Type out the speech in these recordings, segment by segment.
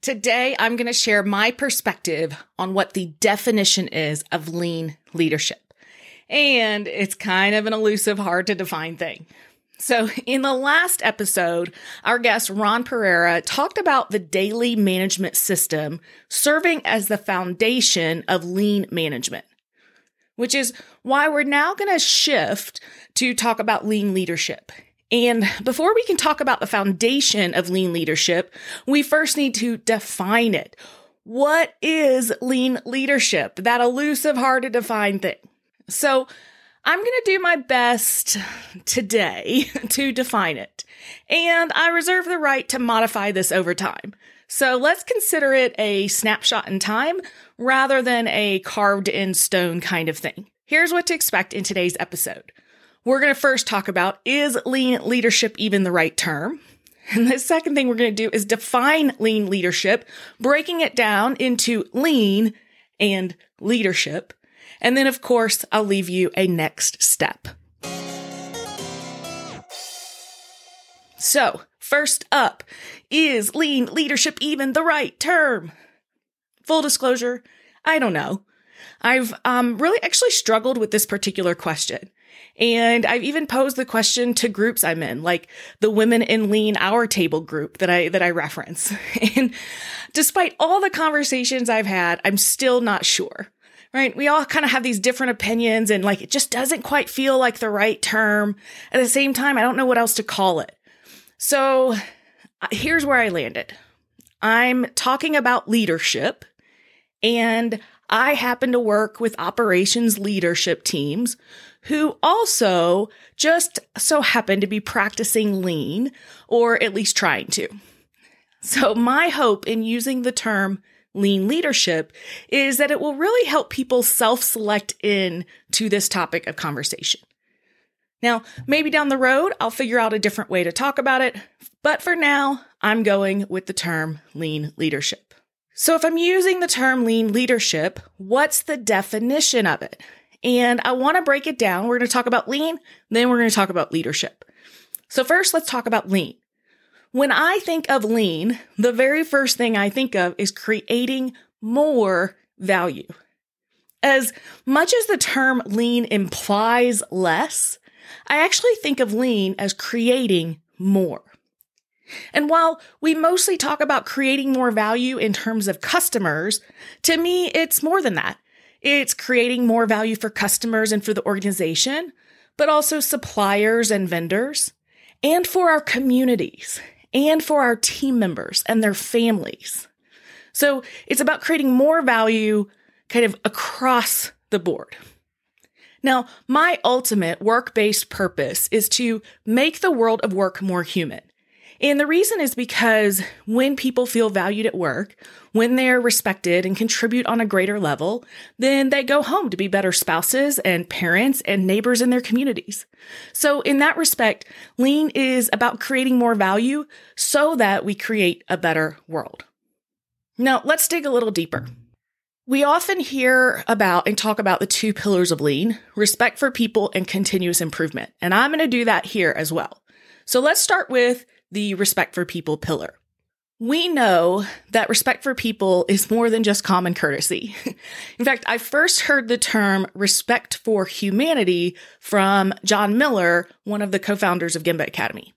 Today, I'm going to share my perspective on what the definition is of lean leadership. And it's kind of an elusive, hard to define thing. So in the last episode, our guest Ron Pereira talked about the daily management system serving as the foundation of lean management, which is why we're now going to shift to talk about lean leadership. And before we can talk about the foundation of lean leadership, we first need to define it. What is lean leadership? That elusive, hard to define thing. So I'm going to do my best today to define it. And I reserve the right to modify this over time. So let's consider it a snapshot in time rather than a carved in stone kind of thing. Here's what to expect in today's episode. We're going to first talk about, is lean leadership even the right term? And the second thing we're going to do is define lean leadership, breaking it down into lean and leadership. And then, of course, I'll leave you a next step. So, first up, is lean leadership even the right term? Full disclosure, I don't know. I've really actually struggled with this particular question. And I've even posed the question to groups I'm in, like the Women in Lean Roundtable group that I reference. And despite all the conversations I've had, I'm still not sure, right? We all kind of have these different opinions and like, it just doesn't quite feel like the right term. At the same time, I don't know what else to call it. So here's where I landed. I'm talking about leadership, and I happen to work with operations leadership teams who also just so happen to be practicing lean, or at least trying to. So my hope in using the term lean leadership is that it will really help people self-select in to this topic of conversation. Now, maybe down the road, I'll figure out a different way to talk about it. But for now, I'm going with the term lean leadership. So if I'm using the term lean leadership, what's the definition of it? And I want to break it down. We're going to talk about lean, then we're going to talk about leadership. So first, let's talk about lean. When I think of lean, the very first thing I think of is creating more value. As much as the term lean implies less, I actually think of lean as creating more. And while we mostly talk about creating more value in terms of customers, to me, it's more than that. It's creating more value for customers and for the organization, but also suppliers and vendors, and for our communities, and for our team members and their families. So it's about creating more value kind of across the board. Now, my ultimate work-based purpose is to make the world of work more human. And the reason is because when people feel valued at work, when they're respected and contribute on a greater level, then they go home to be better spouses and parents and neighbors in their communities. So in that respect, lean is about creating more value so that we create a better world. Now, let's dig a little deeper. We often hear about and talk about the two pillars of lean, respect for people and continuous improvement. And I'm going to do that here as well. So let's start with the respect for people pillar. We know that respect for people is more than just common courtesy. In fact, I first heard the term respect for humanity from John Miller, one of the co-founders of Gemba Academy.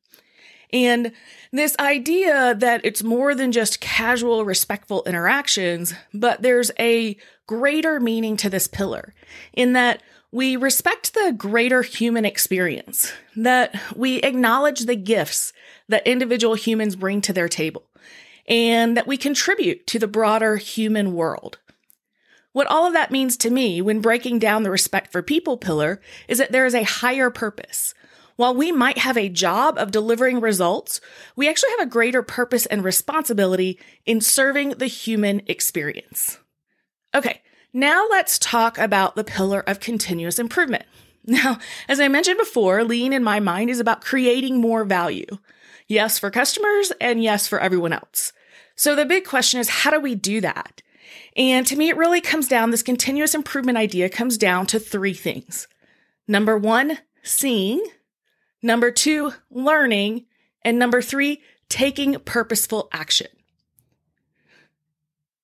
And this idea that it's more than just casual, respectful interactions, but there's a greater meaning to this pillar in that we respect the greater human experience, that we acknowledge the gifts that individual humans bring to their table, and that we contribute to the broader human world. What all of that means to me when breaking down the respect for people pillar is that there is a higher purpose. While we might have a job of delivering results, we actually have a greater purpose and responsibility in serving the human experience. Okay. Now let's talk about the pillar of continuous improvement. Now, as I mentioned before, lean in my mind is about creating more value. Yes, for customers and yes, for everyone else. So the big question is, how do we do that? And to me, it really comes down, this continuous improvement idea comes down to three things. Number one, seeing. Number two, learning. And number three, taking purposeful action.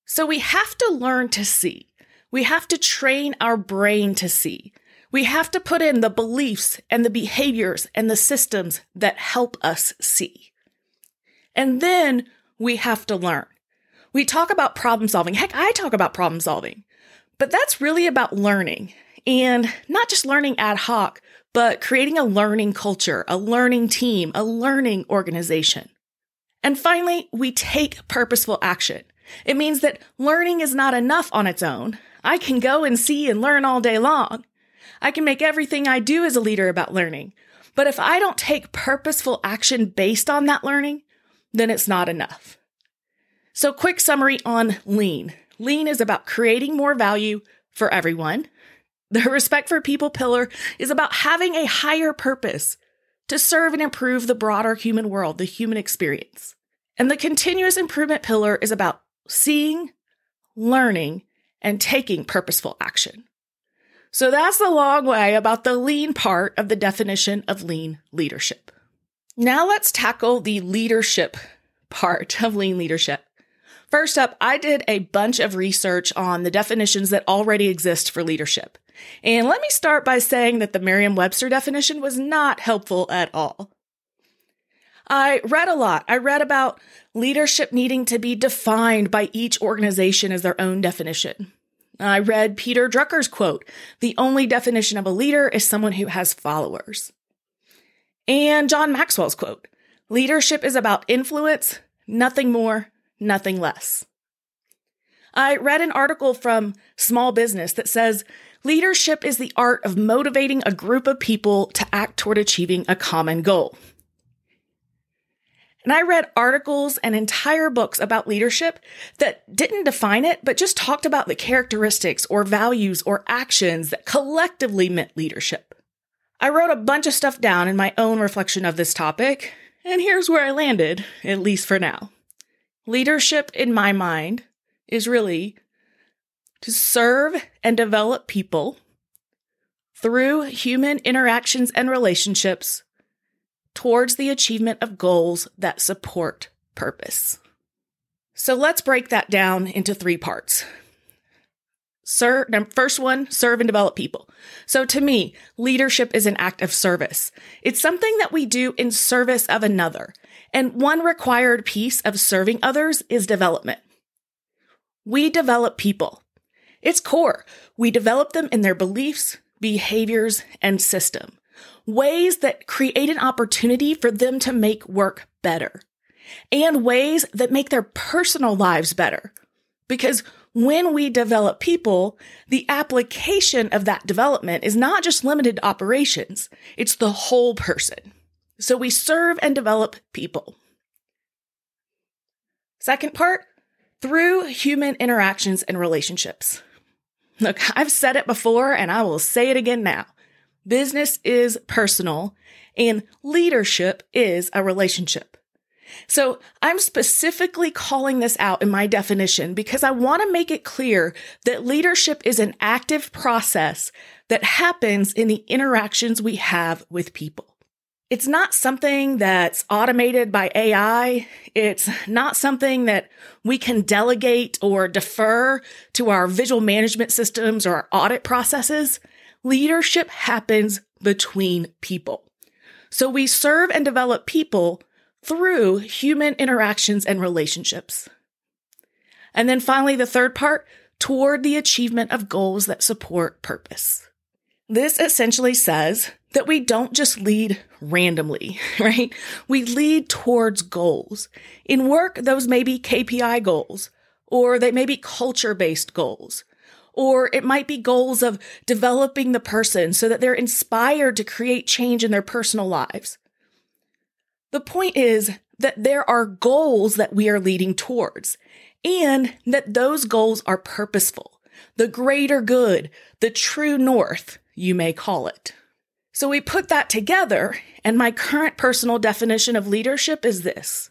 So we have to learn to see. We have to train our brain to see. We have to put in the beliefs and the behaviors and the systems that help us see. And then we have to learn. We talk about problem solving. Heck, I talk about problem solving, but that's really about learning, and not just learning ad hoc, but creating a learning culture, a learning team, a learning organization. And finally, we take purposeful action. It means that learning is not enough on its own. I can go and see and learn all day long. I can make everything I do as a leader about learning. But if I don't take purposeful action based on that learning, then it's not enough. So quick summary on lean. Lean is about creating more value for everyone. The respect for people pillar is about having a higher purpose to serve and improve the broader human world, the human experience. And the continuous improvement pillar is about seeing, learning, and taking purposeful action. So that's the long way about the lean part of the definition of lean leadership. Now let's tackle the leadership part of lean leadership. First up, I did a bunch of research on the definitions that already exist for leadership. And let me start by saying that the Merriam-Webster definition was not helpful at all. I read a lot. I read about leadership needing to be defined by each organization as their own definition. I read Peter Drucker's quote, "The only definition of a leader is someone who has followers." And John Maxwell's quote, "Leadership is about influence, nothing more, nothing less." I read an article from Small Business that says, "Leadership is the art of motivating a group of people to act toward achieving a common goal." And I read articles and entire books about leadership that didn't define it, but just talked about the characteristics or values or actions that collectively meant leadership. I wrote a bunch of stuff down in my own reflection of this topic, and here's where I landed, at least for now. Leadership, in my mind, is really to serve and develop people through human interactions and relationships towards the achievement of goals that support purpose. So let's break that down into three parts. First one, serve and develop people. So to me, leadership is an act of service. It's something that we do in service of another. And one required piece of serving others is development. We develop people. It's core. We develop them in their beliefs, behaviors, and system. Ways that create an opportunity for them to make work better, and ways that make their personal lives better. Because when we develop people, the application of that development is not just limited to operations, it's the whole person. So we serve and develop people. Second part, through human interactions and relationships. Look, I've said it before and I will say it again now. Business is personal, and leadership is a relationship. So I'm specifically calling this out in my definition because I want to make it clear that leadership is an active process that happens in the interactions we have with people. It's not something that's automated by AI. It's not something that we can delegate or defer to our visual management systems or our audit processes. Leadership happens between people. So we serve and develop people through human interactions and relationships. And then finally, the third part, toward the achievement of goals that support purpose. This essentially says that we don't just lead randomly, right? We lead towards goals. In work, those may be KPI goals, or they may be culture-based goals. Or it might be goals of developing the person so that they're inspired to create change in their personal lives. The point is that there are goals that we are leading towards and that those goals are purposeful. the greater good, the true north, you may call it. So we put that together, and my current personal definition of leadership is this.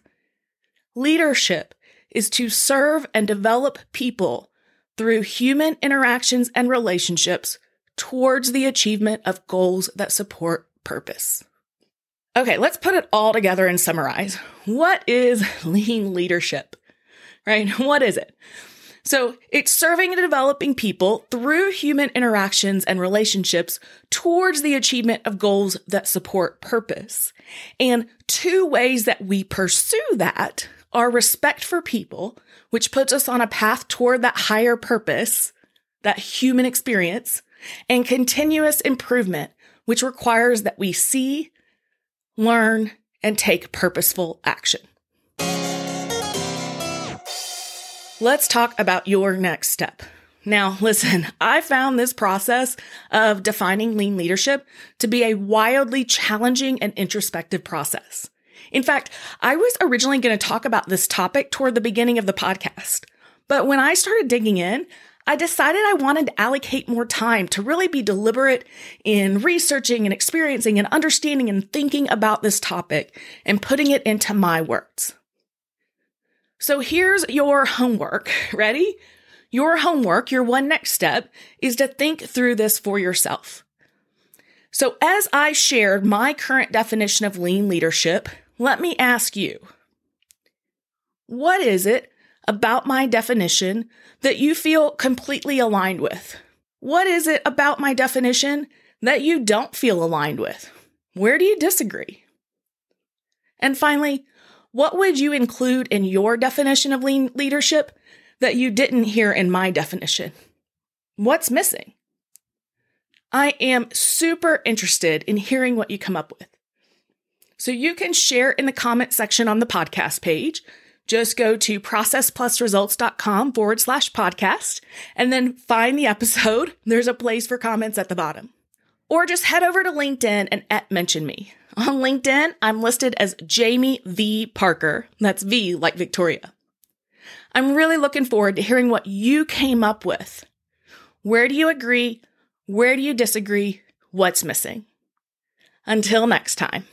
Leadership is to serve and develop people through human interactions and relationships towards the achievement of goals that support purpose. Okay, let's put it all together and summarize. What is lean leadership, right? What is it? So it's serving and developing people through human interactions and relationships towards the achievement of goals that support purpose. And two ways that we pursue that are respect for people, which puts us on a path toward that higher purpose, that human experience, and continuous improvement, which requires that we see, learn, and take purposeful action. Let's talk about your next step. Now, listen, I found this process of defining lean leadership to be a wildly challenging and introspective process. In fact, I was originally going to talk about this topic toward the beginning of the podcast, but when I started digging in, I decided I wanted to allocate more time to really be deliberate in researching and experiencing and understanding and thinking about this topic and putting it into my words. So here's your homework. Ready? Your homework, your one next step, is to think through this for yourself. So as I shared my current definition of lean leadership, let me ask you, what is it about my definition that you feel completely aligned with? What is it about my definition that you don't feel aligned with? Where do you disagree? And finally, what would you include in your definition of lean leadership that you didn't hear in my definition? What's missing? I am super interested in hearing what you come up with. So you can share in the comment section on the podcast page. Just go to processplusresults.com/podcast and then find the episode. There's a place for comments at the bottom. Or just head over to LinkedIn and @mention me. On LinkedIn, I'm listed as Jamie V. Parker. That's V like Victoria. I'm really looking forward to hearing what you came up with. Where do you agree? Where do you disagree? What's missing? Until next time.